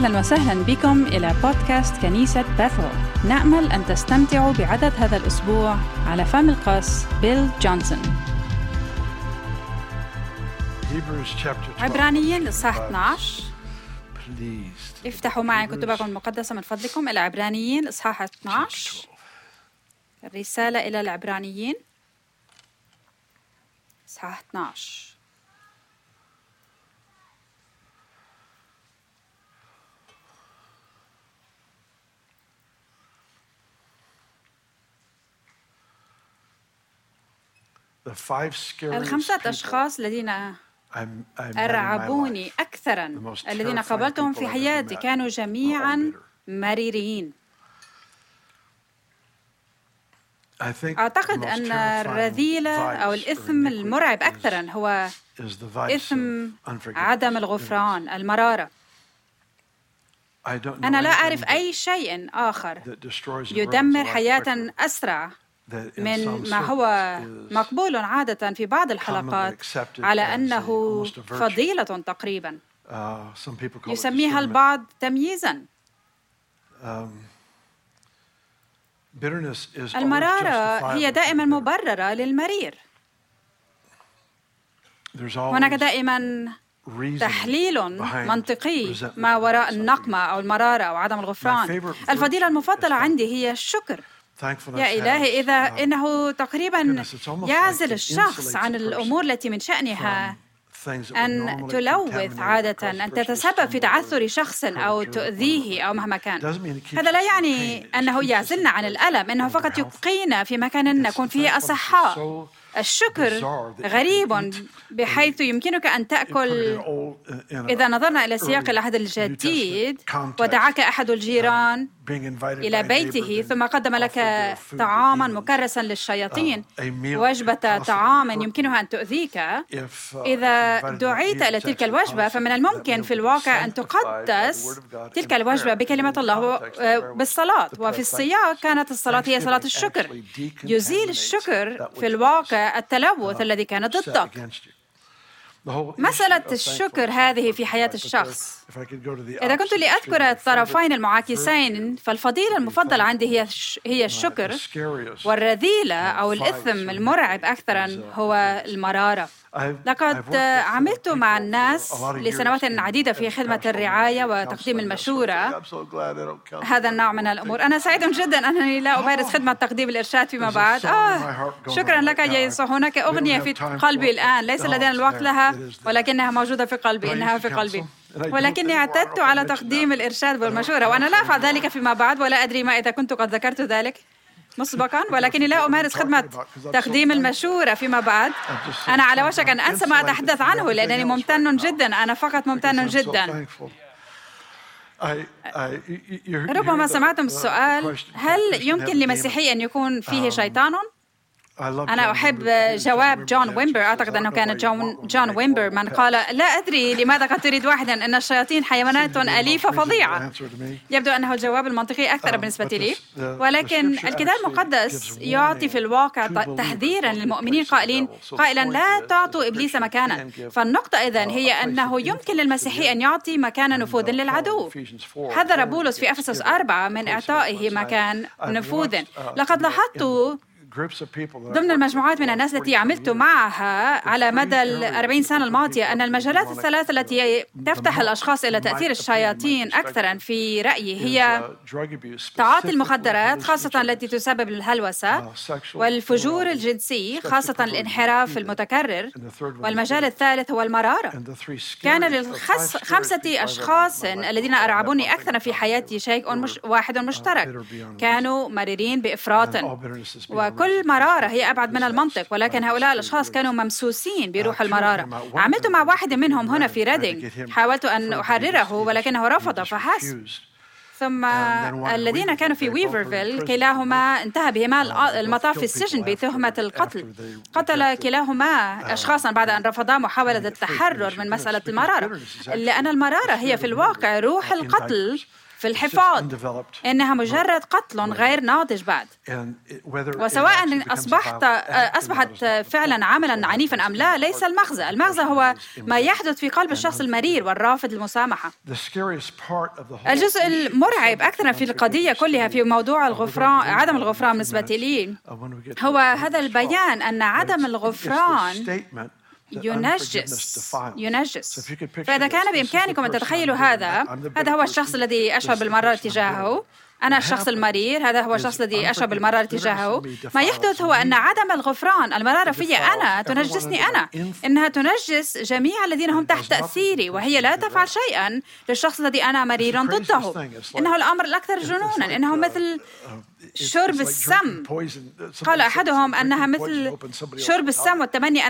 أهلا وسهلا بكم إلى بودكاست كنيسة بيثل. نأمل أن تستمتعوا بعدد هذا الأسبوع على فم القس بيل جونسون. عبرانيين الإصحاح 12. افتحوا معي كتبكم المقدسة من فضلكم إلى عبرانيين الإصحاح 12. الرسالة إلى العبرانيين إصحاح 12. الخمسة أشخاص الذين أرعبوني أكثراً الذين قابلتهم في حياتي كانوا جميعاً مريرين. أعتقد أن الرذيلة أو الإثم المرعب أكثراً هو إثم عدم الغفران، المرارة. أنا لا أعرف أي شيء آخر يدمر حياة أسرع من ما هو مقبول عادة في بعض الحلقات على أنه فضيلة تقريبا، يسميها البعض تمييزا. المرارة هي دائما مبررة للمرير، هناك دائما تحليل منطقي ما وراء النقمة أو المرارة أو عدم الغفران. الفضيلة المفضلة عندي هي الشكر. يا إلهي، إذا إنه تقريباً يعزل الشخص عن الأمور التي من شأنها أن تلوث عادة، أن تتسبب في تعثر شخص أو تؤذيه أو مهما كان. هذا لا يعني أنه يعزلنا عن الألم، إنه فقط يبقينا في مكان نكون فيه أصحاء. الشكر غريب بحيث يمكنك أن تأكل. إذا نظرنا إلى سياق العهد الجديد، ودعاك أحد الجيران إلى بيته ثم قدم لك طعاماً مكرساً للشياطين، وجبة طعام يمكنها أن تؤذيك، إذا دعيت إلى تلك الوجبة فمن الممكن في الواقع أن تقدس تلك الوجبة بكلمة الله بالصلاة. وفي السياق كانت الصلاة هي صلاة الشكر. يزيل الشكر في الواقع التلوث الذي كان ضدك. مسألة الشكر هذه في حياة الشخص، إذا كنت لأذكر الطرفين المعاكسين، فالفضيلة المفضلة عندي هي الشكر، والرذيلة أو الإثم المرعب أكثراً هو المرارة. لقد عملت مع الناس لسنوات عديدة في خدمة الرعاية وتقديم المشورة، هذا النوع من الأمور. أنا سعيد جدا أنني لا أمارس خدمة تقديم الإرشاد فيما بعد. شكرا لك يا يسوع. هناك أغنية في قلبي الآن، ليس لدينا الوقت لها ولكنها موجودة في قلبي، إنها في قلبي. ولكني اعتدت على تقديم الإرشاد والمشورة، وأنا لا أفعل ذلك فيما بعد، ولا أدري ما إذا كنت قد ذكرت ذلك مسبقاً، ولكني لا أمارس خدمة تقديم المشورة فيما بعد. أنا على وشك أن أنسى ما أتحدث عنه لأنني ممتن جدا، أنا فقط ممتن جدا. ربما سمعتم السؤال، هل يمكن لمسيحي أن يكون فيه شيطان؟ أنا أحب جواب جون ويمبر. أعتقد أنه كان جون ويمبر من قال لا أدري لماذا قد تريد واحدا، أن الشياطين حيوانات أليفة فظيعة. يبدو أنه الجواب المنطقي أكثر بالنسبة لي، ولكن الكتاب المقدس يعطي في الواقع تحذيرا للمؤمنين قائلا لا تعطوا إبليس مكانا. فالنقطة إذن هي أنه يمكن للمسيحي أن يعطي مكان نفوذ للعدو. حذر بولس في أفسس 4 من إعطائه مكان نفوذ. لقد لاحظت ضمن المجموعات من الناس التي عملت معها على مدى 40 سنة الماضية أن المجالات الثلاثة التي تفتح الأشخاص إلى تأثير الشياطين أكثراً في رأيي هي تعاطي المخدرات، خاصة التي تسبب الهلوسة، والفجور الجنسي، خاصة الانحراف المتكرر، والمجال الثالث هو المرارة. كان للخمسة أشخاص الذين أرعبوني أكثراً في حياتي شيء واحد مشترك، كانوا مريرين بإفراط، وكل مرارة هي أبعد من المنطق، ولكن هؤلاء الأشخاص كانوا ممسوسين بروح المرارة. عملت مع واحد منهم هنا في ريدينغ، حاولت أن أحرره ولكنه رفض فحسب. ثم الذين كانوا في ويفرفيل كلاهما انتهى بهما المطاف في السجن بتهمة القتل. قتل كلاهما أشخاصا بعد أن رفضا محاولة التحرر من مسألة المرارة، لأن المرارة هي في الواقع روح القتل في الحفاظ، إنها مجرد قتل غير ناضج بعد. وسواء أصبحت فعلا عملا عنيفا أم لا ليس المغزى، المغزى هو ما يحدث في قلب الشخص المرير والرافض للمسامحة. الجزء المرعب أكثر في القضية كلها في موضوع الغفران، عدم الغفران بالنسبة لي، هو هذا البيان أن عدم الغفران ينجس. فإذا كان بإمكانكم أن تتخيلوا هذا هو الشخص الذي أشعر بالمرار تجاهه، أنا الشخص المرير، هذا هو الشخص الذي أشعر بالمرار تجاهه. ما يحدث هو أن عدم الغفران، المرارة في أنا، تنجسني أنا، إنها تنجس جميع الذين هم تحت تأثيري، وهي لا تفعل شيئا للشخص الذي أنا مرير ضده. إنه الأمر الأكثر جنونا، إنه مثل شرب السم. قال أحدهم أنها مثل شرب السم والتمني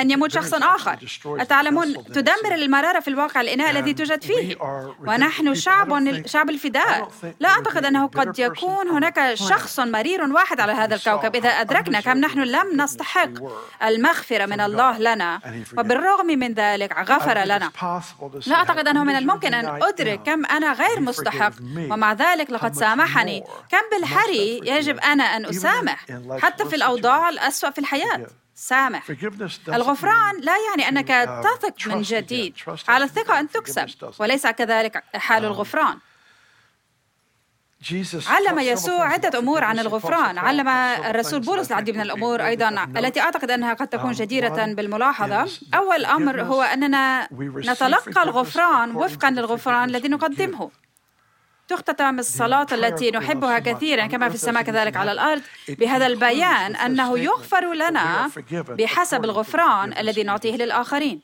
أن يموت شخص آخر. أتعلمون، تدمر المرارة في الواقع الإناء الذي توجد فيه، ونحن شعب الفداء. لا أعتقد أنه قد يكون هناك شخص مرير واحد على هذا الكوكب إذا أدركنا كم نحن لم نستحق المغفرة من الله لنا، وبالرغم من ذلك غفر لنا. لا أعتقد أنه من الممكن أن أدرك كم أنا غير مستحق، ومع ذلك لقد سامحني. كم بالحق يجب أنا أن أسامح حتى في الأوضاع الأسوأ في الحياة. سامح. الغفران لا يعني أنك تثق من جديد، على الثقة أن تكسب، وليس كذلك حال الغفران. علم يسوع عدة أمور عن الغفران. علم الرسول بولس العديد من الأمور أيضا التي أعتقد أنها قد تكون جديرة بالملاحظة. أول أمر هو أننا نتلقى الغفران وفقا للغفران الذي نقدمه. تختتم الصلاة التي نحبها كثيرا كما في السماء كذلك على الأرض بهذا البيان أنه يغفر لنا بحسب الغفران الذي نعطيه للآخرين.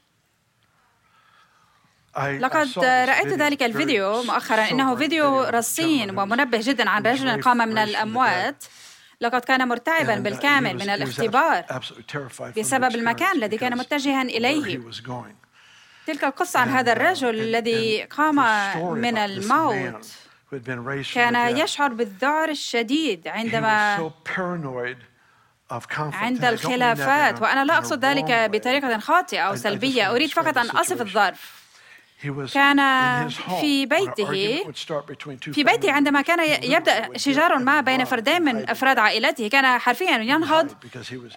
لقد رأيت ذلك الفيديو مؤخرا، إنه فيديو رصين ومنبه جدا عن رجل قام من الأموات. لقد كان مرتعبا بالكامل من الاختبار بسبب المكان الذي كان متجها إليه. تلك القصة عن هذا الرجل الذي قام من الموت كان يشعر بالذعر الشديد عند الخلافات، وأنا لا أقصد ذلك بطريقة خاطئة أو سلبية، أريد فقط أن أصف الظرف. كان في بيته عندما كان يبدأ شجار ما بين فردين من أفراد عائلته، كان حرفيا ينهض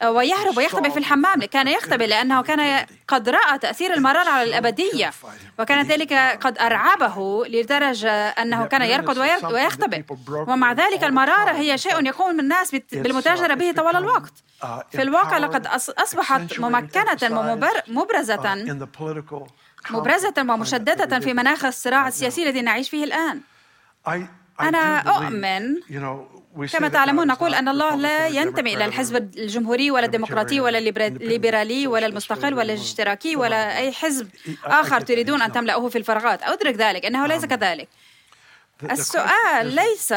ويهرب ويختبئ في الحمام. كان يختبئ لأنه كان قد رأى تأثير المرارة على الأبدية، وكان ذلك قد أرعبه لدرجة أنه كان يركض ويختبئ. ومع ذلك المرارة هي شيء يقوم الناس بالمتاجرة به طوال الوقت. في الواقع لقد أصبحت ممكنة مبرزة ومشددة في مناخ الصراع السياسي الذي نعيش فيه الآن. أنا أؤمن، كما تعلمون، نقول أن الله لا ينتمي إلى الحزب الجمهوري ولا الديمقراطي ولا الليبرالي ولا المستقل ولا الاشتراكي ولا أي حزب آخر تريدون أن تملأه في الفراغات. أدرك ذلك، إنه ليس كذلك. السؤال ليس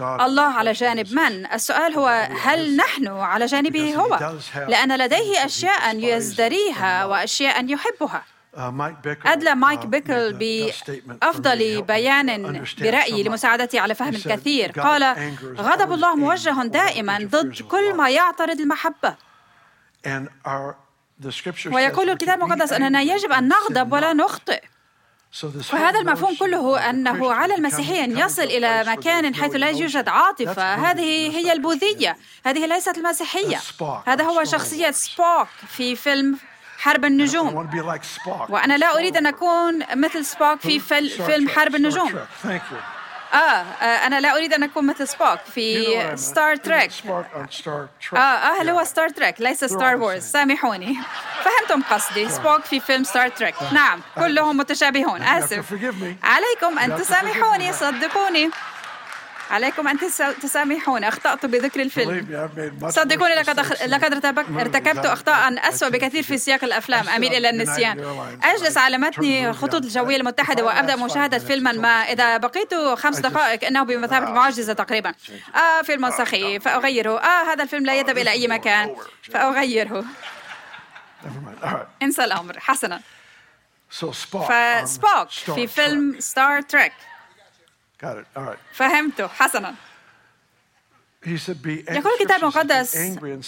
الله على جانب من، السؤال هو هل نحن على جانبه هو، لأن لديه أشياء يزدريها وأشياء يحبها. أدلى مايك بيكل بأفضل بيان برأيي لمساعدتي على فهم الكثير. قال: غضب الله موجه دائما ضد كل ما يعترض المحبة. ويقول الكتاب المقدس أننا يجب أن نغضب ولا نخطئ. وهذا المفهوم كله أنه على المسيحي أن يصل إلى مكان حيث لا يوجد عاطفة. هذه هي البوذية، هذه ليست المسيحية. هذا هو شخصية سبوك في فيلم حرب النجوم، وأنا لا أريد أن أكون مثل سبوك في فيلم حرب النجوم. أنا لا أريد أن أكون مثل سبوك في ستار تريك. هل هو ستار تريك ليس ستار وورز؟ سامحوني، فهمتم قصدي. سبوك في فيلم ستار تريك، نعم، كلهم متشابهون. آسف، عليكم أن تسامحوني، صدقوني، عليكم أن تسامحوني. أخطأت بذكر الفيلم، صدقوني. لقد ارتكبت أخطاء أسوأ بكثير في سياق الأفلام. أميل إلى النسيان، أجلس على متن الخطوط الجوية المتحدة وأبدأ مشاهدة فيلما ما. إذا بقيت 5 دقائق إنه بمثابة معجزة تقريبا. فيلم سخيف فأغيره. هذا الفيلم لا يذهب إلى أي مكان فأغيره. انسى الأمر. حسنا، فسبوك في فيلم ستار تريك. فهمته حسناً. يقول الكتاب المقدس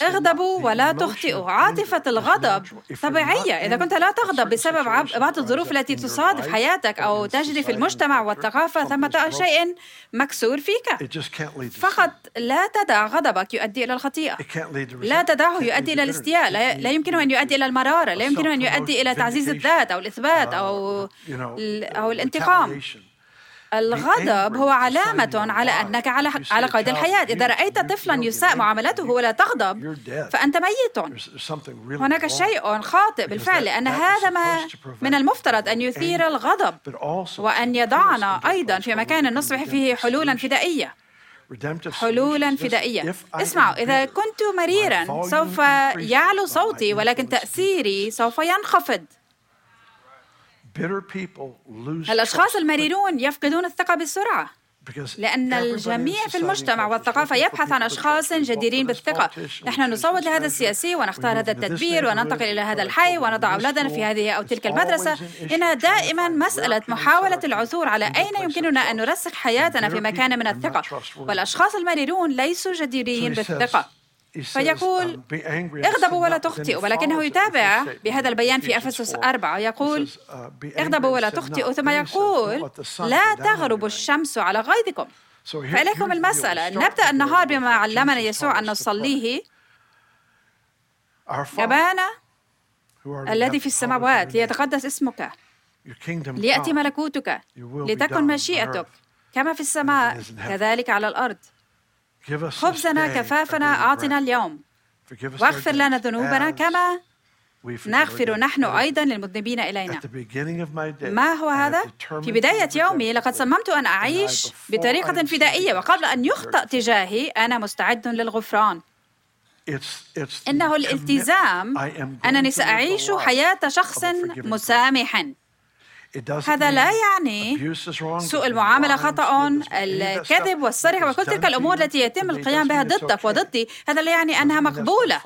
اغضبوا ولا تخطئوا. عاطفة الغضب طبيعية. إذا كنت لا تغضب بسبب بعض الظروف التي تصادف حياتك أو تجري في المجتمع والثقافة، ثمة شيء مكسور فيك. فقط لا تدع غضبك يؤدي إلى الخطيئة. لا تدعه يؤدي إلى الاستياء. لا يمكنه أن يؤدي إلى المرارة. لا يمكنه أن يؤدي إلى تعزيز الذات أو الإثبات أو الانتقام. الغضب هو علامة على أنك على قيد الحياة. إذا رأيت طفلاً يساء معاملته ولا تغضب فأنت ميت. هناك شيء خاطئ بالفعل، لأن هذا ما من المفترض أن يثير الغضب وأن يضعنا أيضاً في مكان نصبح فيه حلولاً فدائية. اسمعوا، إذا كنت مريراً سوف يعلو صوتي، ولكن تأثيري سوف ينخفض. الأشخاص المريرون يفقدون الثقة بسرعة، لأن الجميع في المجتمع والثقافة يبحث عن أشخاص جديرين بالثقة. نحن نصوت لهذا السياسي ونختار هذا التدبير وننتقل إلى هذا الحي ونضع أولادنا في هذه أو تلك المدرسة. إنها دائما مسألة محاولة العثور على أين يمكننا أن نرسخ حياتنا في مكان من الثقة، والأشخاص المريرون ليسوا جديرين بالثقة. فيقول اغضبوا ولا تخطئوا، ولكنه يتابع بهذا البيان في أفسس 4. يقول اغضبوا ولا تخطئوا، ثم يقول لا تغرب الشمس على غيظكم. فإليكم المسألة. نبدأ النهار بما علمنا يسوع أن نصليه: أبانا الذي في السماوات، ليتقدس اسمك، ليأتي ملكوتك، لتكن مشيئتك كما في السماء كذلك على الأرض. خبزنا كفافنا أعطنا اليوم، واغفر لنا ذنوبنا كما نغفر نحن أيضا للمذنبين إلينا. ما هو هذا؟ في بداية يومي لقد صممت أن أعيش بطريقة فدائية، وقبل أن يخطأ تجاهي أنا مستعد للغفران. إنه الالتزام أنني سأعيش حياة شخص مسامح. هذا لا يعني سوء المعاملة خطأ، الكذب والسرقة وكل تلك الأمور التي يتم القيام بها ضدك وضدي. هذا لا يعني أنها مقبولة،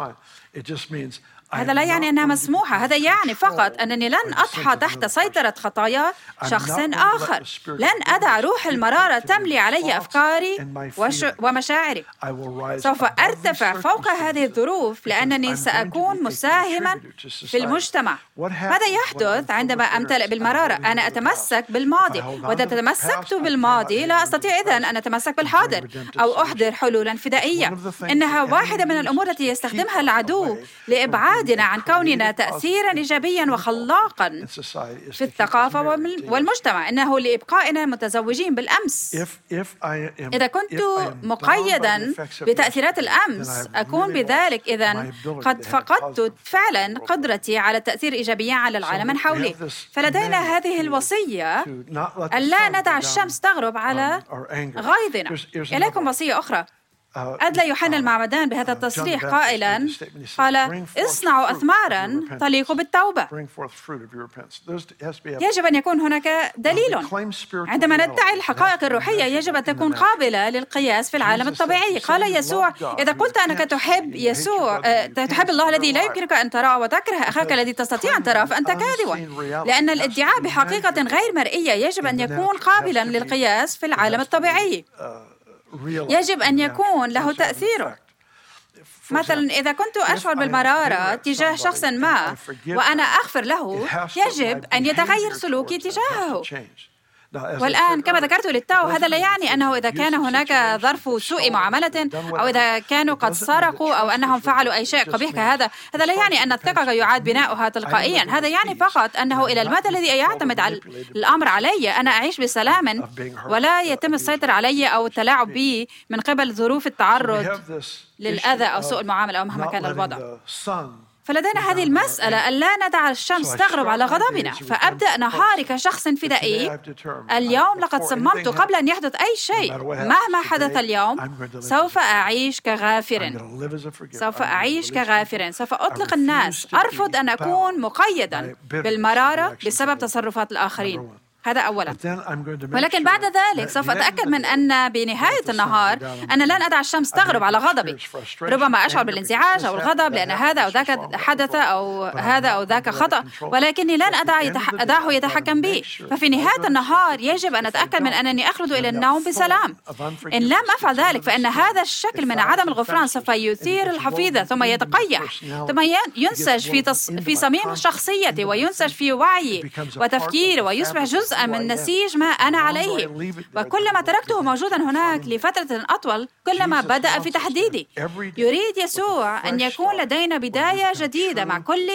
هذا لا يعني أنها مسموحة. هذا يعني فقط أنني لن أضحى تحت سيطرة خطايا شخص آخر. لن أدع روح المرارة تملي علي أفكاري ومشاعري. سوف أرتفع فوق هذه الظروف، لأنني سأكون مساهما في المجتمع. ماذا يحدث عندما أمتلئ بالمرارة؟ أنا أتمسك بالماضي، وإذا تمسكت بالماضي لا أستطيع إذن أن أتمسك بالحاضر أو أحضر حلولا فدائية. إنها واحدة من الأمور التي يستخدمها العدو لإبعاد عن كوننا تأثيراً إيجابياً وخلاقاً في الثقافة والمجتمع. إنه لإبقائنا متزوجين بالأمس. إذا كنت مقيداً بتأثيرات الأمس أكون بذلك إذن قد فقدت فعلاً قدرتي على التأثير إيجابياً على العالم من حولي. فلدينا هذه الوصية ألا ندع الشمس تغرب على غيظنا. إليكم وصية أخرى. أدلى يوحنا المعمدان بهذا التصريح قائلاً، قال اصنعوا أثماراً تليق بالتوبة. يجب أن يكون هناك دليل. عندما ندعي الحقائق الروحية يجب أن تكون قابلة للقياس في العالم الطبيعي. قال يسوع إذا قلت أنك تحب الله الذي لا يمكنك أن تراه وتكره أخاك الذي تستطيع أن تراه، فأنت كاذب. لأن الادعاء بحقيقة غير مرئية يجب أن يكون قابلاً للقياس في العالم الطبيعي. يجب أن يكون له تأثير. مثلاً إذا كنت أشعر بالمرارة تجاه شخص ما وأنا أغفر له، يجب أن يتغير سلوكي تجاهه. والآن كما ذكرت للتو، هذا لا يعني أنه إذا كان هناك ظرف سوء معاملة أو إذا كانوا قد سرقوا أو أنهم فعلوا أي شيء قبيح هذا لا يعني أن الثقة يعاد بناؤها تلقائياً. هذا يعني فقط أنه إلى المدى الذي يعتمد على الأمر علي أنا أعيش بسلام ولا يتم السيطرة علي أو التلاعب بي من قبل ظروف التعرض للأذى أو سوء المعاملة أو مهما كان الوضع. فلدينا هذه المسألة ألا ندع الشمس تغرب على غضبنا. فأبدأ نهاري كشخص فدائي. اليوم لقد صممت قبل أن يحدث أي شيء، مهما حدث اليوم سوف أعيش كغافر. سوف أطلق الناس. أرفض أن أكون مقيدا بالمرارة بسبب تصرفات الآخرين. هذا أولا. ولكن بعد ذلك سوف أتأكد من أن بنهاية النهار أنا لن أدع الشمس تغرب على غضبي. ربما أشعر بالانزعاج أو الغضب لأن هذا أو ذاك حدث أو هذا أو ذاك خطأ، ولكني لن أدعه يتحكم بي. ففي نهاية النهار يجب أن أتأكد من أنني أخلد إلى النوم بسلام. إن لم أفعل ذلك فإن هذا الشكل من عدم الغفران سوف يثير الحفيظة ثم يتقيح ثم ينسج في صميم شخصيتي وينسج في وعيي وتفكيري ويصبح جزء من نسيج ما أنا عليه، وكلما تركته موجوداً هناك لفترة أطول كلما بدأ في تحديدي. يريد يسوع أن يكون لدينا بداية جديدة مع كل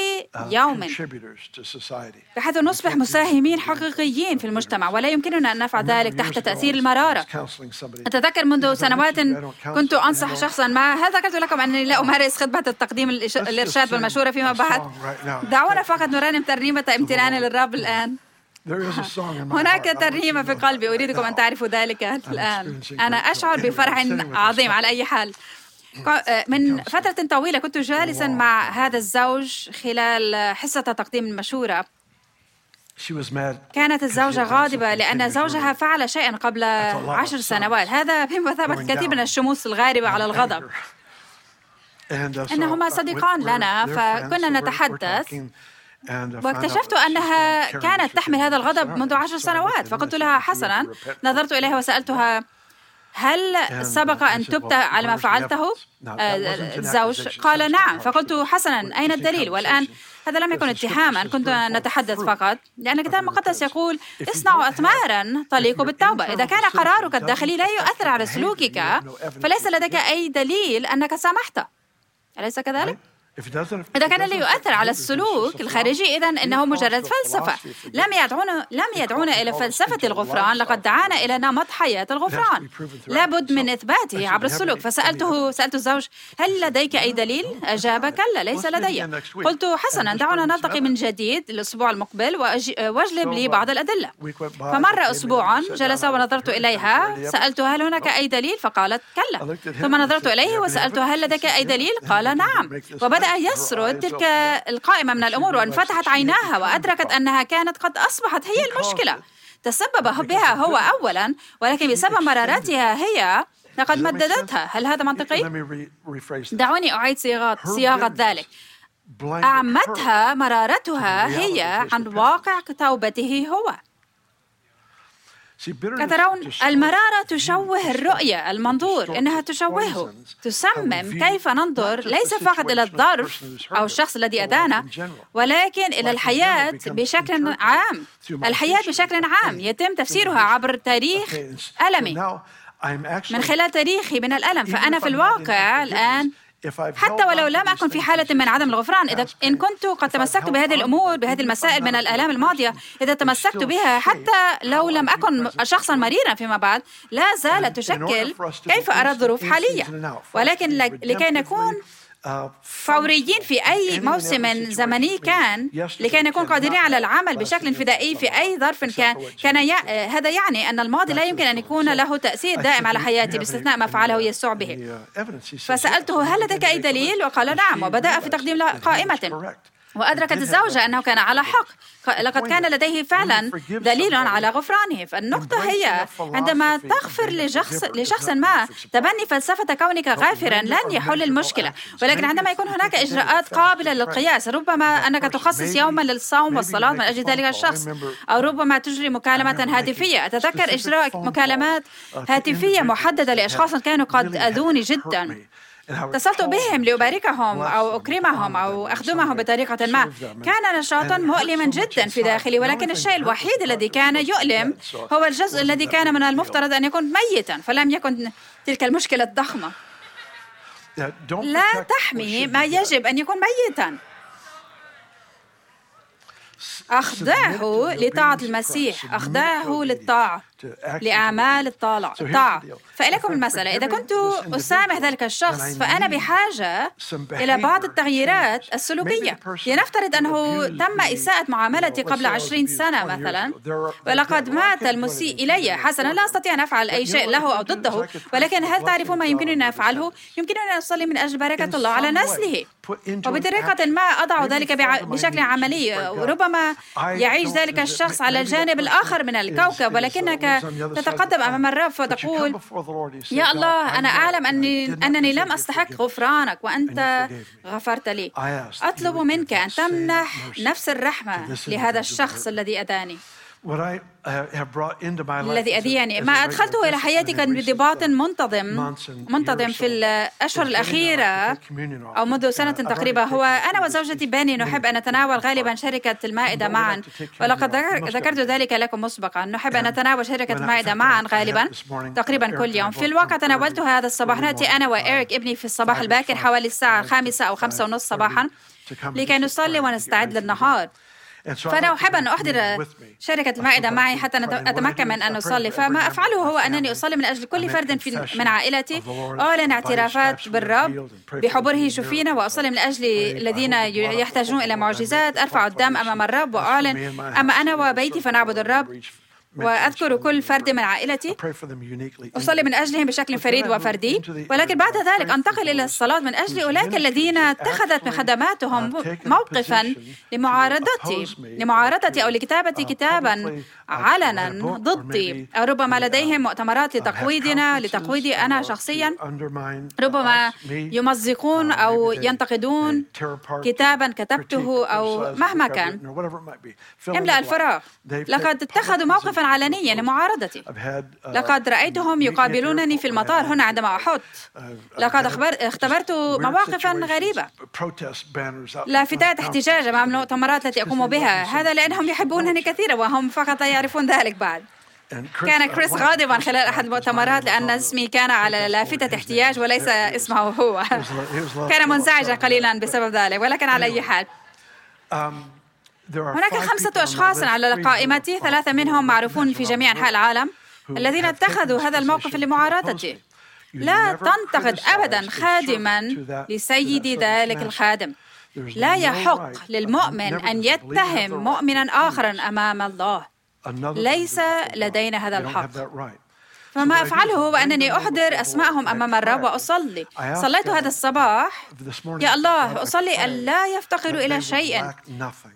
يوم بحيث نصبح مساهمين حقيقيين في المجتمع، ولا يمكننا أن نفعل ذلك تحت تأثير المرارة. أتذكر منذ سنوات كنت أنصح شخصاً ما، هل ذكرت لكم أنني لا أمارس خدمة التقديم الإرشاد والمشورة فيما بعد؟ دعونا فقط نرنم ترنيمة امتنان للرب الآن. هناك ترنيمة في قلبي، أريدكم أن تعرفوا ذلك الآن. أنا أشعر بفرح عظيم. على أي حال، من فترة طويلة كنت جالسا مع هذا الزوج خلال حصة تقديم المشورة. كانت الزوجة غاضبة لأن زوجها فعل شيئا قبل 10 سنوات. هذا بمثابة الكثير من الشموس الغاربة على الغضب. إنهما صديقان لنا، فكنا نتحدث واكتشفت أنها كانت تحمل هذا الغضب منذ 10 سنوات. فقلت لها حسناً، نظرت إليها وسألتها هل سبق أن تبت على ما فعلته الزوج؟ قال نعم. فقلت حسناً، أين الدليل؟ والآن هذا لم يكن اتهاماً، كنت نتحدث فقط لأن الكتاب المقدس يقول اصنعوا أثماراً تليق بالتوبة. إذا كان قرارك الداخلي لا يؤثر على سلوكك فليس لديك أي دليل أنك سامحت، أليس كذلك؟ إذا كان لا يؤثر على السلوك الخارجي إذن إنه مجرد فلسفة. لم يدعونا إلى فلسفة الغفران، لقد دعانا إلى نمط حياة الغفران لابد من إثباته عبر السلوك. سألت الزوج هل لديك أي دليل؟ أجاب كلا، ليس لدي. قلت حسنا، دعونا نلتقي من جديد الأسبوع المقبل واجلب لي بعض الأدلة. فمر أسبوعا، جلس ونظرت إليها، سألتها هل هناك أي دليل؟ فقالت كلا. ثم نظرت إليه وسألتها هل لديك أي دليل؟ قال نعم. وبدأ يسرد تلك القائمة من الأمور، وانفتحت عيناها وأدركت أنها كانت قد أصبحت هي المشكلة. تسبب بها هو أولا، ولكن بسبب مرارتها هي لقد مددتها. هل هذا منطقي؟ دعوني أعيد صياغة ذلك. أعمتها مرارتها هي عن واقع توبته هو. كترون المرارة تشوه الرؤية، المنظور، إنها تشوهه، تسمم كيف ننظر ليس فقط إلى الظرف أو الشخص الذي أذانا، ولكن إلى الحياة بشكل عام. الحياة بشكل عام يتم تفسيرها عبر تاريخ ألمي، من خلال تاريخي من الألم. فأنا في الواقع الآن حتى ولو لم أكن في حالة من عدم الغفران، إن كنت قد تمسكت بهذه الأمور، بهذه المسائل من الآلام الماضية، إذا تمسكت بها حتى لو لم أكن شخصاً مريراً فيما بعد، لا زالت تشكل كيف أرى الظروف حالية. ولكن لكي نكون فوريين في أي موسم زمني كان، لكي نكون قادرين على العمل بشكل فدائي في أي ظرف كان هذا يعني أن الماضي لا يمكن أن يكون له تأثير دائم على حياتي باستثناء ما فعله يسوع به. فسألته هل لديك أي دليل؟ وقال نعم، وبدأ في تقديم قائمة. وأدركت الزوجة أنه كان على حق، لقد كان لديه فعلا دليل على غفرانه. فالنقطة هي عندما تغفر لشخص ما، تبني فلسفة كونك غافرا لن يحل المشكلة، ولكن عندما يكون هناك إجراءات قابلة للقياس، ربما أنك تخصص يوما للصوم والصلاة من أجل ذلك الشخص، أو ربما تجري مكالمة هاتفية. أتذكر إجراء مكالمات هاتفية محددة لأشخاص كانوا قد أذوني جدا، اتصلت بهم لأباركهم أو أكرمهم أو أخدمهم بطريقة ما. كان نشاطاً مؤلماً جداً في داخلي، ولكن الشيء الوحيد الذي كان يؤلم هو الجزء الذي كان من المفترض أن يكون ميتاً، فلم يكن تلك المشكلة الضخمة. لا تحمي ما يجب أن يكون ميتاً. أخضعه لطاعة المسيح، أخضعه للطاعة. لأعمال الطاعة. فإليكم المسألة، إذا كنت أسامح ذلك الشخص فأنا بحاجة إلى بعض التغييرات السلوكية. لنفترض أنه تم إساءة معاملتي قبل 20 سنة مثلا، ولقد مات المسيء إلي. حسنا، لا أستطيع أن أفعل أي شيء له أو ضده، ولكن هل تعرفون ما يمكنني أن أفعله؟ يمكنني أن أصلي من أجل بركة الله على نسله، وبطريقة ما أضع ذلك بشكل عملي. ربما يعيش ذلك الشخص على الجانب الآخر من الكوكب، ولكنك تتقدم أمام الرب فتقول يا الله أنا أعلم أنني لم أستحق غفرانك وأنت غفرت لي. أطلب منك أن تمنح نفس الرحمة لهذا الشخص الذي أذاني، الذي أذيني. ما أدخلته إلى حياتي كان بضباط منتظم في الأشهر الأخيرة أو منذ سنة تقريبا. هو أنا وزوجتي باني نحب أن نتناول غالبا شركة المائدة معا، ولقد ذكرت ذلك لكم مسبقا. نحب أن نتناول شركة المائدة معا غالبا تقريبا كل يوم. في الواقع تناولتها هذا الصباح، نأتي أنا وإيريك ابني في الصباح الباكر حوالي الساعة 5 أو 5:30 صباحا لكي نصلي ونستعد للنهار. فأنا أحب أن أحضر شركة المائدة معي حتى أتمكن من أن أصلي. فما أفعله هو أنني أصلي من أجل كل فرد من عائلتي، أعلن اعترافات بالرب بحضوره فينا، وأصلي من أجل الذين يحتاجون إلى معجزات. أرفع الدم أمام الرب وأعلن أما أنا وبيتي فنعبد الرب، وأذكر كل فرد من عائلتي، أصلي من أجلهم بشكل فريد وفردي. ولكن بعد ذلك أنتقل إلى الصلاة من أجل أولئك الذين اتخذت من خدماتهم موقفاً لمعارضتي أو لكتابتي كتاباً علناً ضدي، أو ربما لديهم مؤتمرات لتقويدي أنا شخصياً. ربما يمزقون أو ينتقدون كتاباً كتبته أو مهما كان. املأ الفراغ. لقد اتخذوا موقفاً علنياً لمعارضتي. لقد رأيتهم يقابلونني في المطار هنا عندما أحط. لقد اختبرت مواقفاً غريبة، لافتات احتجاج أمام المؤتمرات التي أقوم بها. هذا لأنهم يحبونني كثيرا وهم فقط لا يعرفون ذلك بعد. كان كريس غاضباً خلال أحد المؤتمرات لأن اسمي كان على لافتة احتجاج وليس اسمه هو. كان منزعجاً قليلاً بسبب ذلك، ولكن على أي حال. هناك 5 أشخاص على قائمتي، 3 منهم معروفون في جميع أنحاء العالم، الذين اتخذوا هذا الموقف لمعارضتي. لا تنتقد أبداً خادماً لسيدي ذلك الخادم. لا يحق للمؤمن أن يتهم مؤمناً آخراً أمام الله. ليس لدينا هذا الحق. فما أفعله هو أنني أحضر أسماءهم أمام الرب وأصلي. صليت هذا الصباح يا الله أصلي ألا يفتقروا إلى شيء،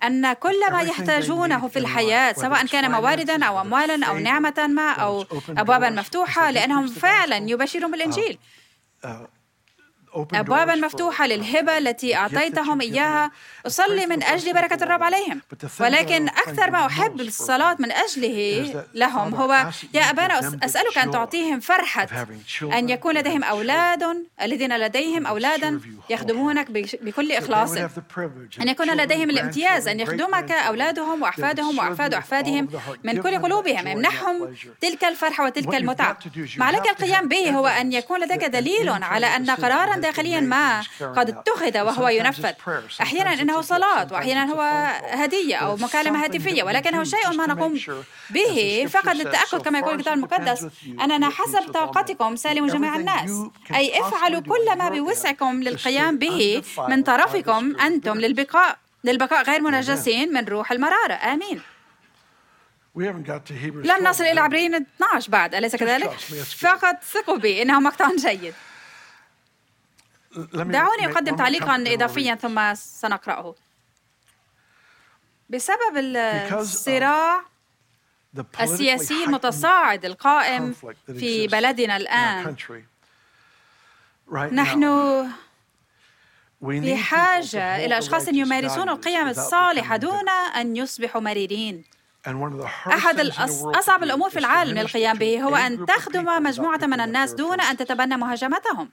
أن كل ما يحتاجونه في الحياة سواء كان مواردا أو أموالا أو نعمة ما أو أبوابا مفتوحة، لأنهم فعلا يبشرون بالإنجيل. أبواباً مفتوحة للهبة التي أعطيتهم إياها. أصلي من أجل بركة الرب عليهم. ولكن أكثر ما أحب الصلاة من أجله لهم هو يا أبانا أسألك أن تعطيهم فرحة أن يكون لديهم أولاد الذين لديهم أولادا يخدمونك بكل إخلاص، أن يكون لديهم الامتياز أن يخدمك أولادهم وأحفادهم وأحفاد أحفادهم من كل قلوبهم. امنحهم تلك الفرحة وتلك المتعة. ما عليك القيام به هو أن يكون لديك دليل على أن قراراً داخلياً ما قد اتخذ وهو ينفذ. أحياناً إنه صلاة، وأحياناً هو هدية أو مكالمة هاتفية، ولكنه شيء ما نقوم به فقط للتأكد كما يقول الكتاب المقدس أننا حسب طاقتكم سالم جميع الناس. أي افعلوا كل ما بوسعكم للقيام به من طرفكم أنتم للبقاء غير منجسين من روح المرارة. آمين. لم نصل إلى عبرين 12 بعد، أليس كذلك؟ فقط ثقوا بي إنه مقطع جيد. دعوني أقدم تعليقاً إضافياً ثم سنقرأه. بسبب الصراع السياسي المتصاعد القائم في بلدنا الآن، نحن بحاجة إلى أشخاص يمارسون القيم الصالحة دون أن يصبحوا مريرين. أحد أصعب الأمور في العالم للقيام به هو أن تخدم مجموعة من الناس دون أن تتبنى مهاجمتهم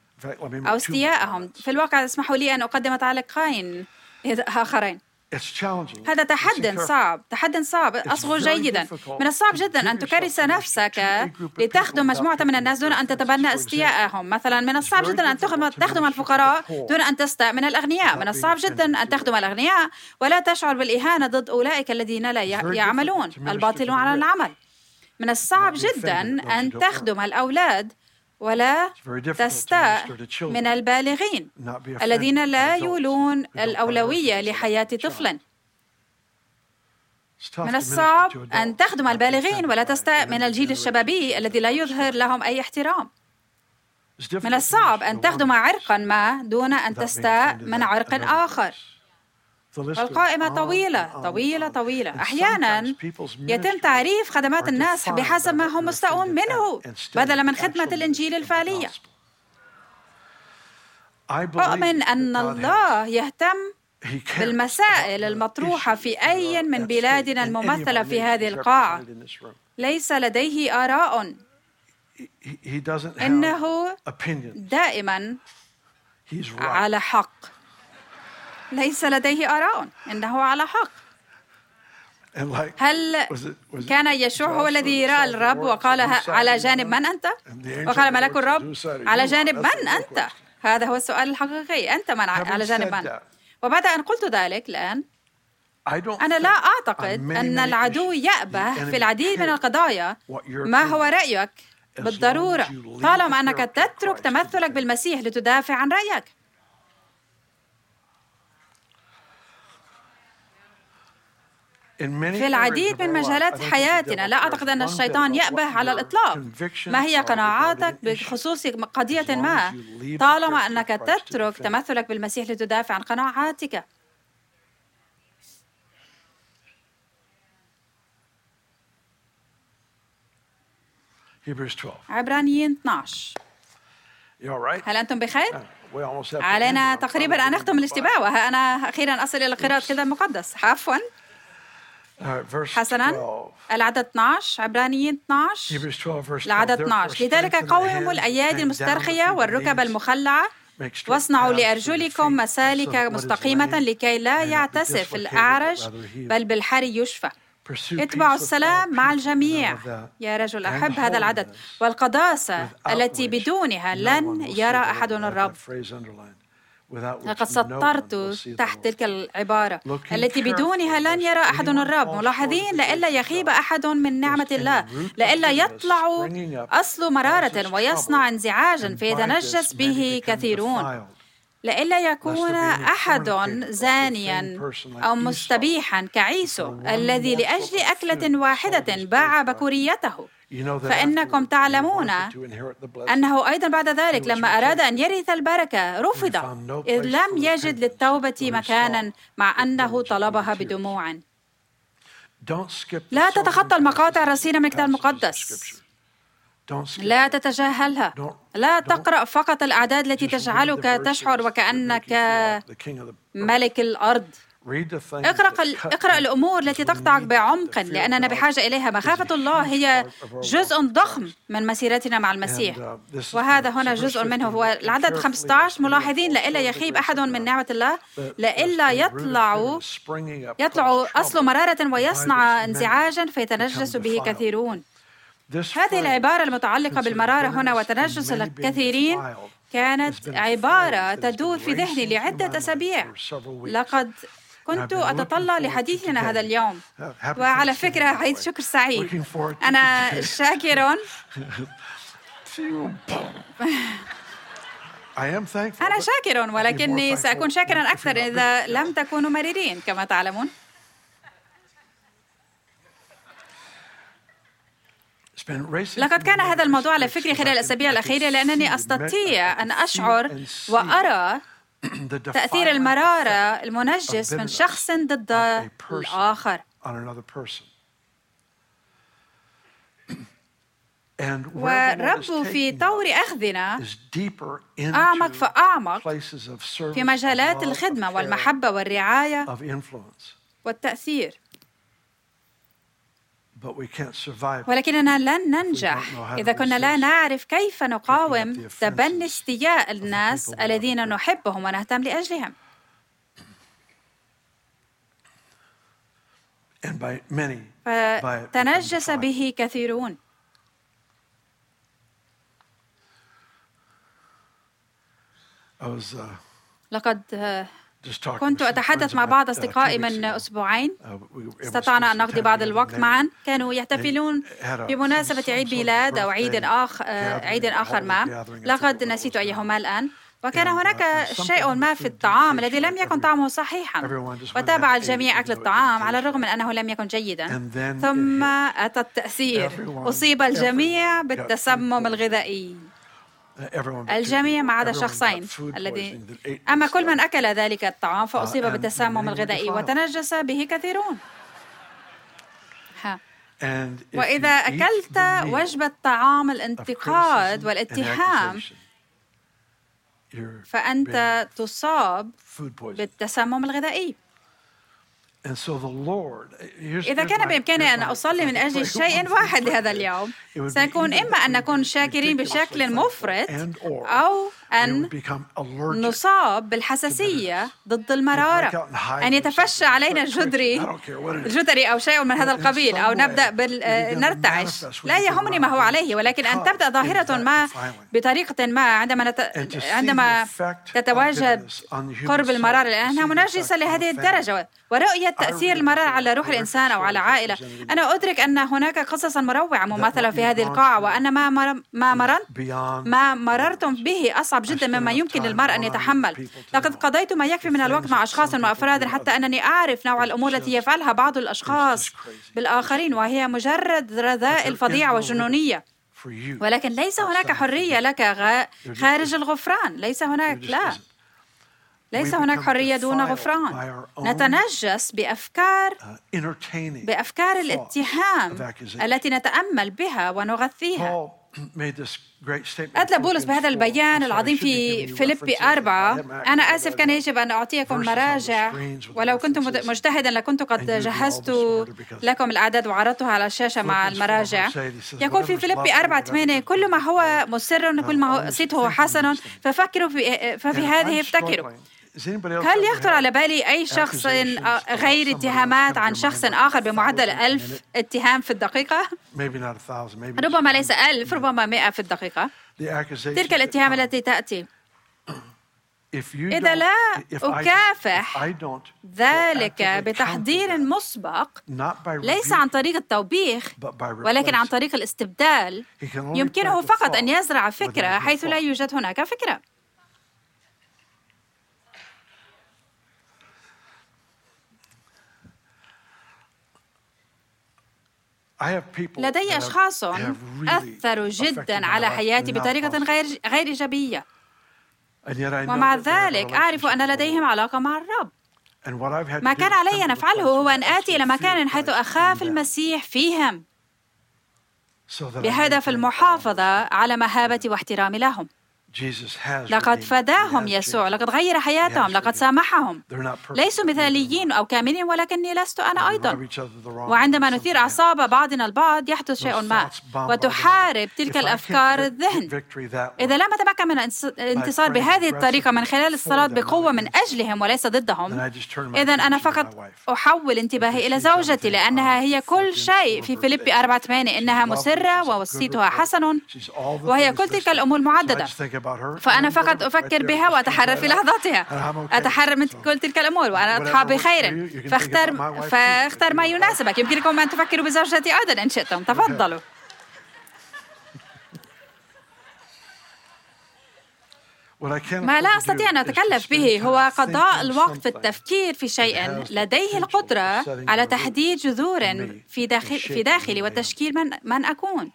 أو استياءهم. في الواقع اسمحوا لي أن أقدم تعليقين آخرين. هذا تحدٍ صعب. أصغر جيداً. من الصعب جداً أن تكرس نفسك لتخدم مجموعة من الناس دون أن تتبنى استياءهم. مثلاً من الصعب جداً أن تخدم الفقراء دون أن تستاء من الأغنياء. من الصعب جداً أن تخدم الأغنياء ولا تشعر بالإهانة ضد أولئك الذين لا يعملون الباطل على العمل. من الصعب جدا أن تخدم الأولاد ولا تستاء من البالغين الذين لا يولون الأولوية لحياة طفل. من الصعب أن تخدم البالغين ولا تستاء من الجيل الشبابي الذي لا يظهر لهم أي احترام. من الصعب أن تخدم عرقاً ما دون أن تستاء من عرق آخر. القائمة طويلة طويلة طويلة. أحياناً يتم تعريف خدمات الناس بحسب ما هم مستاءون منه بدلاً من خدمة الإنجيل الفعلية. أؤمن أن الله يهتم بالمسائل المطروحة في أي من بلادنا الممثلة في هذه القاعة. ليس لديه آراء، إنه دائماً على حق. ليس لديه آراء، إنه على حق. هل كان يشوع هو الذي رأى الرب وقال على جانب من أنت؟ وقال ملك الرب على جانب من أنت؟ هذا هو السؤال الحقيقي، أنت من على جانب من؟ وبعد أن قلت ذلك الآن، أنا لا أعتقد أن العدو يأبه في العديد من القضايا. ما هو رأيك؟ بالضرورة، طالما أنك تترك تمثلك بالمسيح لتدافع عن رأيك. في العديد من مجالات حياتنا لا أعتقد أن الشيطان يأبه على الإطلاق. ما هي قناعاتك بخصوص قضية ما، طالما أنك تترك تمثلك بالمسيح لتدافع عن قناعاتك. عبرانيين 12. هل أنتم بخير؟ علينا تقريباً أن نختم الاجتماع، وأنا أخيراً أصل إلى قراءة الكتاب المقدس. عفواً، حسناً، العدد 12، عبرانيين 12، العدد 12. لذلك قوموا الأيادي المسترخية والركب المخلعة، واصنعوا لأرجلكم مسالك مستقيمة لكي لا يعتسف الأعرج بل بالحري يشفى. اتبعوا السلام مع الجميع. يا رجل، أحب هذا العدد. والقداسة التي بدونها لن يرى أحد الرب. لقد سطرت تحت تلك العبارة التي بدونها لن يرى أحد الرب. ملاحظين، لئلا يخيب أحد من نعمة الله، لئلا يطلع أصل مرارة ويصنع انزعاجا فيتنجس به كثيرون، لئلا يكون أحد زانياً أو مستبيحاً كعيسو الذي لأجل أكلة واحدة باع بكوريته. فإنكم تعلمون أنه أيضاً بعد ذلك لما أراد أن يرث البركة رفض، إذ لم يجد للتوبة مكاناً مع أنه طلبها بدموع. لا تتخطى المقاطع الرصينة من الكتاب المقدس، لا تتجاهلها، لا تقرأ فقط الأعداد التي تجعلك تشعر وكأنك ملك الأرض. اقرأ الأمور التي تقطعك بعمق، لأننا بحاجة إليها. مخافة الله هي جزء ضخم من مسيرتنا مع المسيح، وهذا هنا جزء منه. هو العدد 15. ملاحظين، لئلا يخيب أحد من نعمة الله، لئلا يطلع أصل مرارة ويصنع انزعاجا فيتنجس به كثيرون. هذه العبارة المتعلقة بالمرارة هنا وتنجس الكثيرين كانت عبارة تدور في ذهني لعدة أسابيع. لقد كنت أتطلع لحديثنا هذا اليوم، وعلى فكرة عيد شكر سعيد. أنا شاكر، ولكني سأكون شاكرا أكثر إذا لم تكونوا مريرين كما تعلمون. لقد كان هذا الموضوع على فكري خلال الأسابيع الأخيرة، لأنني أستطيع أن أشعر وأرى تأثير المرارة المنجس من شخص ضد الآخر. والرب في طور أخذنا أعمق فأعمق في مجالات الخدمة والمحبة والرعاية والتأثير. ولكننا لن ننجح إذا كنا لا نعرف كيف نقاوم تبني استياء الناس الذين نحبهم ونهتم لأجلهم. فتنجس به كثيرون. لقد كنت أتحدث مع بعض أصدقائي من أسبوعين، استطعنا أن نقضي بعض الوقت معا. كانوا يحتفلون بمناسبة عيد ميلاد أو عيد آخر ما، لقد نسيت أيهما الآن. وكان هناك شيء ما في الطعام الذي لم يكن طعمه صحيحا، وتابع الجميع أكل الطعام على الرغم من أنه لم يكن جيدا. ثم أتى التأثير، أصيب الجميع بالتسمم الغذائي، الجميع ما عدا شخصين. أما كل من أكل ذلك الطعام فأصيب بالتسمم الغذائي وتنجس به كثيرون. وإذا أكلت وجبة طعام الانتقاد والاتهام فأنت تصاب بالتسمم الغذائي. إذا كان بإمكاني أن أصلي من أجل شيء واحد لهذا اليوم، سيكون إما أن نكون شاكرين بشكل مفرط أو أن نصاب بالحساسية ضد المرارة، أن يتفشى علينا الجدري أو شيء من هذا القبيل، أو نبدأ نرتعش. لا يهمني ما هو عليه، ولكن أن تبدأ ظاهرة ما بطريقة ما عندما تتواجد قرب المرارة، لأنها منجسة لهذه الدرجة. ورؤية تأثير المرارة على روح الإنسان أو على عائلة، أنا أدرك أن هناك قصصا مروعة مماثلة في هذه القاعة، وأن ما مررتم به أصعب جدا مما يمكن للمرء أن يتحمل. لقد قضيت ما يكفي من الوقت مع أشخاص وأفراد حتى أنني أعرف نوع الأمور التي يفعلها بعض الأشخاص بالآخرين، وهي مجرد رذائل فظيعة وجنونية. ولكن ليس هناك حرية لك خارج الغفران، ليس هناك حرية دون غفران. نتنجس بأفكار الاتهام التي نتأمل بها ونغذيها. أدلى بولس بهذا البيان العظيم في فيليبي 4. أنا آسف، كان يجب أن أعطيكم مراجع، ولو كنت مجتهدا لكنت قد جهزت لكم الأعداد وعرضتها على الشاشة مع المراجع. يقول في فيليبي 4:8: كل ما هو مسر، كل ما صيته حسن، ففكروا ففي هذه افتكروا. هل يخطر على بالي أي شخص غير اتهامات عن شخص آخر بمعدل 1000 اتهام في الدقيقة؟ ربما ليس 1000، ربما 100 في الدقيقة. تلك الاتهام التي تأتي إذا لا أكافح ذلك بتحضير مسبق، ليس عن طريق التوبيخ ولكن عن طريق الاستبدال، يمكنه فقط أن يزرع فكرة حيث لا يوجد هناك فكرة. لدي أشخاص أثروا جدا على حياتي بطريقة غير إيجابية، ومع ذلك أعرف أن لديهم علاقة مع الرب. ما كان علي أن أفعله هو أن آتي إلى مكان حيث أخاف المسيح فيهم، بهدف المحافظة على مهابتي واحترامي لهم. لقد فداهم يسوع، لقد غير حياتهم، لقد سامحهم. ليسوا مثاليين أو كاملين، ولكني لست أنا أيضا. وعندما نثير أعصاب بعضنا البعض يحدث شيء ما، وتحارب تلك الأفكار الذهن. إذا لم أتمكن من الانتصار بهذه الطريقة من خلال الصلاة بقوة من أجلهم وليس ضدهم، إذن أنا فقط أحول انتباهي إلى زوجتي، لأنها هي كل شيء. في فيليبي 4:8: إنها مسرة ووصيتها حسن، وهي كل تلك الأمور معددة. فأنا فقط أفكر بها وأتحرر في لحظاتها، أتحرر من كل تلك الأمور وأنا أضحى بخير. فاختر ما يناسبك. يمكنكم أن تفكروا بزوجتي أيضا إن شئتم، تفضلوا. ما لا أستطيع أن أتكلف به هو قضاء الوقت في التفكير في شيء لديه القدرة على تحديد جذور في داخلي وتشكيل من أكون.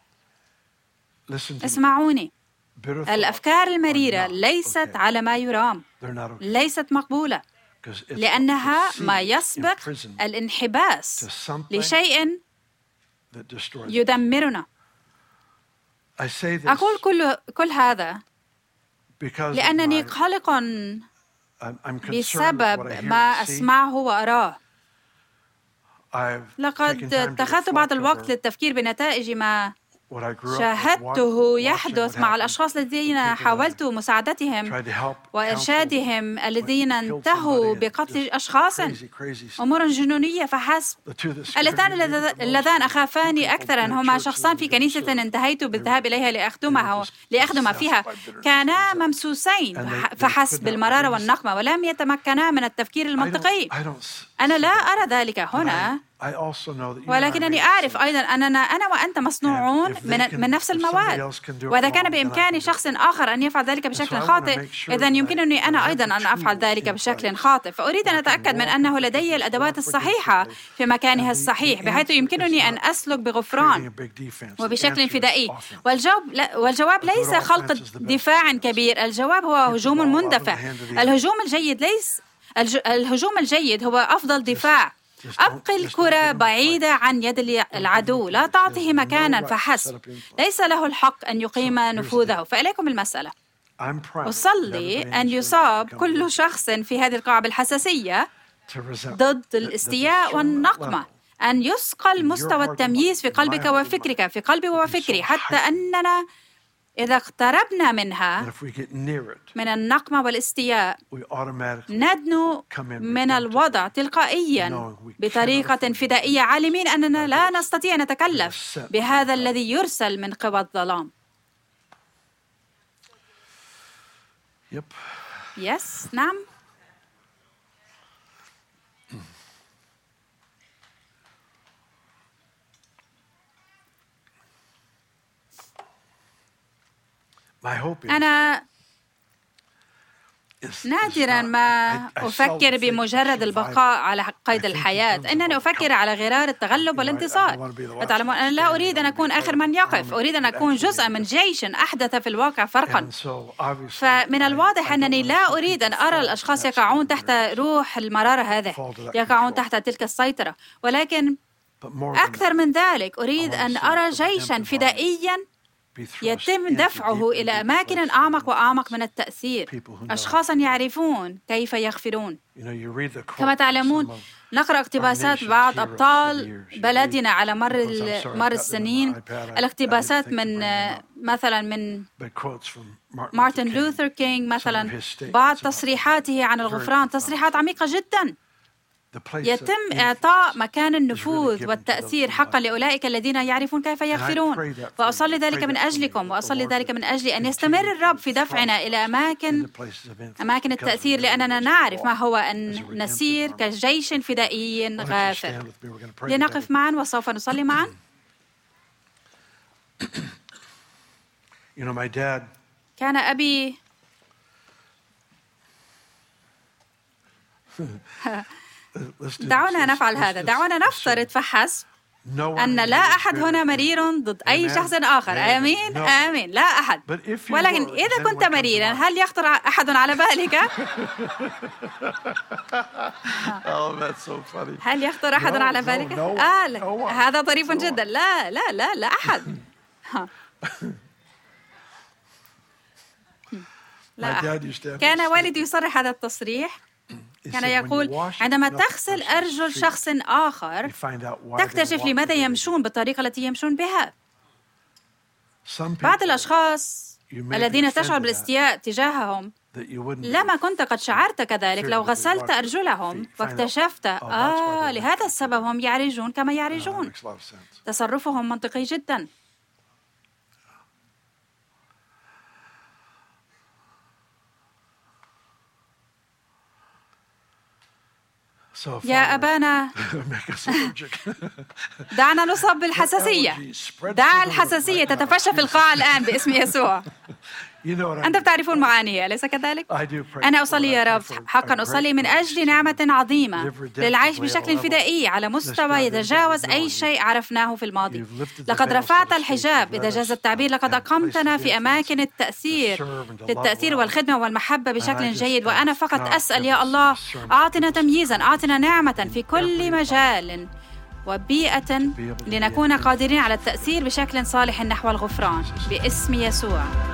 اسمعوني، الأفكار المريرة ليست على ما يرام، ليست مقبولة، لأنها ما يسبق الانحباس لشيء يدمرنا. أقول كل هذا لأنني قلق بسبب ما أسمعه وأراه. لقد اتخذت بعض الوقت للتفكير بنتائج ما شاهدته يحدث مع الأشخاص الذين حاولت مساعدتهم وإرشادهم الذين انتهوا بقتل أشخاص، أمور جنونية فحسب. اللتان اللذان أخافان أكثرا هما شخصان في كنيسة انتهيت بالذهاب إليها لأخدم فيها، كانا ممسوسين فحسب بالمرارة والنقمة ولم يتمكنا من التفكير المنطقي. أنا لا أرى ذلك هنا، ولكنني أعرف أيضاً أننا أنا وأنت مصنوعون من نفس المواد، وإذا كان بإمكاني شخص آخر أن يفعل ذلك بشكل خاطئ، إذن يمكنني أنا أيضاً أن أفعل ذلك بشكل خاطئ. فأريد أن أتأكد من أنه لدي الأدوات الصحيحة في مكانها الصحيح، بحيث يمكنني أن أسلك بغفران وبشكل فدائي. والجواب ليس خلق دفاع كبير، الجواب هو هجوم مندفع. الهجوم الجيد هو أفضل دفاع. أبقي الكرة بعيدة عن يد العدو، لا تعطيه مكانا فحسب، ليس له الحق أن يقيم نفوذه. فإليكم المسألة. أصلي أن يصاب كل شخص في هذه القاعة بالحساسية ضد الاستياء والنقمة، أن يصقل مستوى التمييز في قلبك وفكرك، في قلبي وفكري، حتى أننا إذا اقتربنا منها من النقمة والاستياء ندنو من الوضع تلقائيا بطريقة فدائية، عالمين أننا لا نستطيع أن نتكلف بهذا الذي يرسل من قوى الظلام. نعم. أنا نادراً ما أفكر بمجرد البقاء على قيد الحياة، إنني أفكر على غرار التغلب والانتصار. تعلمون أنا لا أريد أن أكون آخر من يقف، أريد أن أكون جزءاً من جيش أحدث في الواقع فرقاً. فمن الواضح أنني لا أريد أن أرى الأشخاص يقعون تحت روح المرارة هذه، يقعون تحت تلك السيطرة، ولكن أكثر من ذلك أريد أن أرى جيشاً فدائياً يتم دفعه إلى أماكن أعمق وأعمق من التأثير، أشخاصاً يعرفون كيف يغفرون. كما تعلمون، نقرأ اقتباسات بعض أبطال بلدنا على مر السنين، الاقتباسات من مثلاً من مارتن لوثر كينغ مثلاً، بعض تصريحاته عن الغفران، تصريحات عميقة جداً. يتم إعطاء مكان النفوذ والتأثير حقا لأولئك الذين يعرفون كيف يغفرون. وأصلي ذلك من أجلكم، وأصلي ذلك من أجلي، أن يستمر الرب في دفعنا إلى أماكن التأثير، لأننا نعرف ما هو أن نسير كجيش فدائي غافر. لنقف معا وسوف نصلي معا. كان أبي دعونا نفعل هذا، دعونا نفترض فحسب أن لا أحد هنا مرير ضد أي شخص آخر. آمين آمين، لا أحد. ولكن إذا كنت مريرا، هل يخطر أحد على بالك؟ هل يخطر أحد على بالك؟ هذا طريف جدا. لا لا لا لا أحد. لا. كان والدي يصرح هذا التصريح، كان يقول عندما تغسل أرجل شخص آخر تكتشف لماذا يمشون بالطريقة التي يمشون بها. بعض الأشخاص الذين تشعر بالاستياء تجاههم لما كنت قد شعرت كذلك لو غسلت أرجلهم واكتشفت لهذا السبب هم يعرجون كما يعرجون. تصرفهم منطقي جدا. يا أبانا دعنا نصب بالحساسية، دع الحساسية تتفشى في القاعة الآن باسم يسوع. أنت تعرفون معانيها، أليس كذلك؟ أنا أصلي يا رب، حقا أصلي من أجل نعمة عظيمة للعيش بشكل فدائي على مستوى يتجاوز أي شيء عرفناه في الماضي. لقد رفعت الحجاب، إذا جاز التعبير، لقد أقمتنا في أماكن التأثير والخدمة والمحبة بشكل جيد. وأنا فقط أسأل يا الله، أعطنا تمييزا، أعطنا نعمة في كل مجال وبيئة لنكون قادرين على التأثير بشكل صالح نحو الغفران باسم يسوع.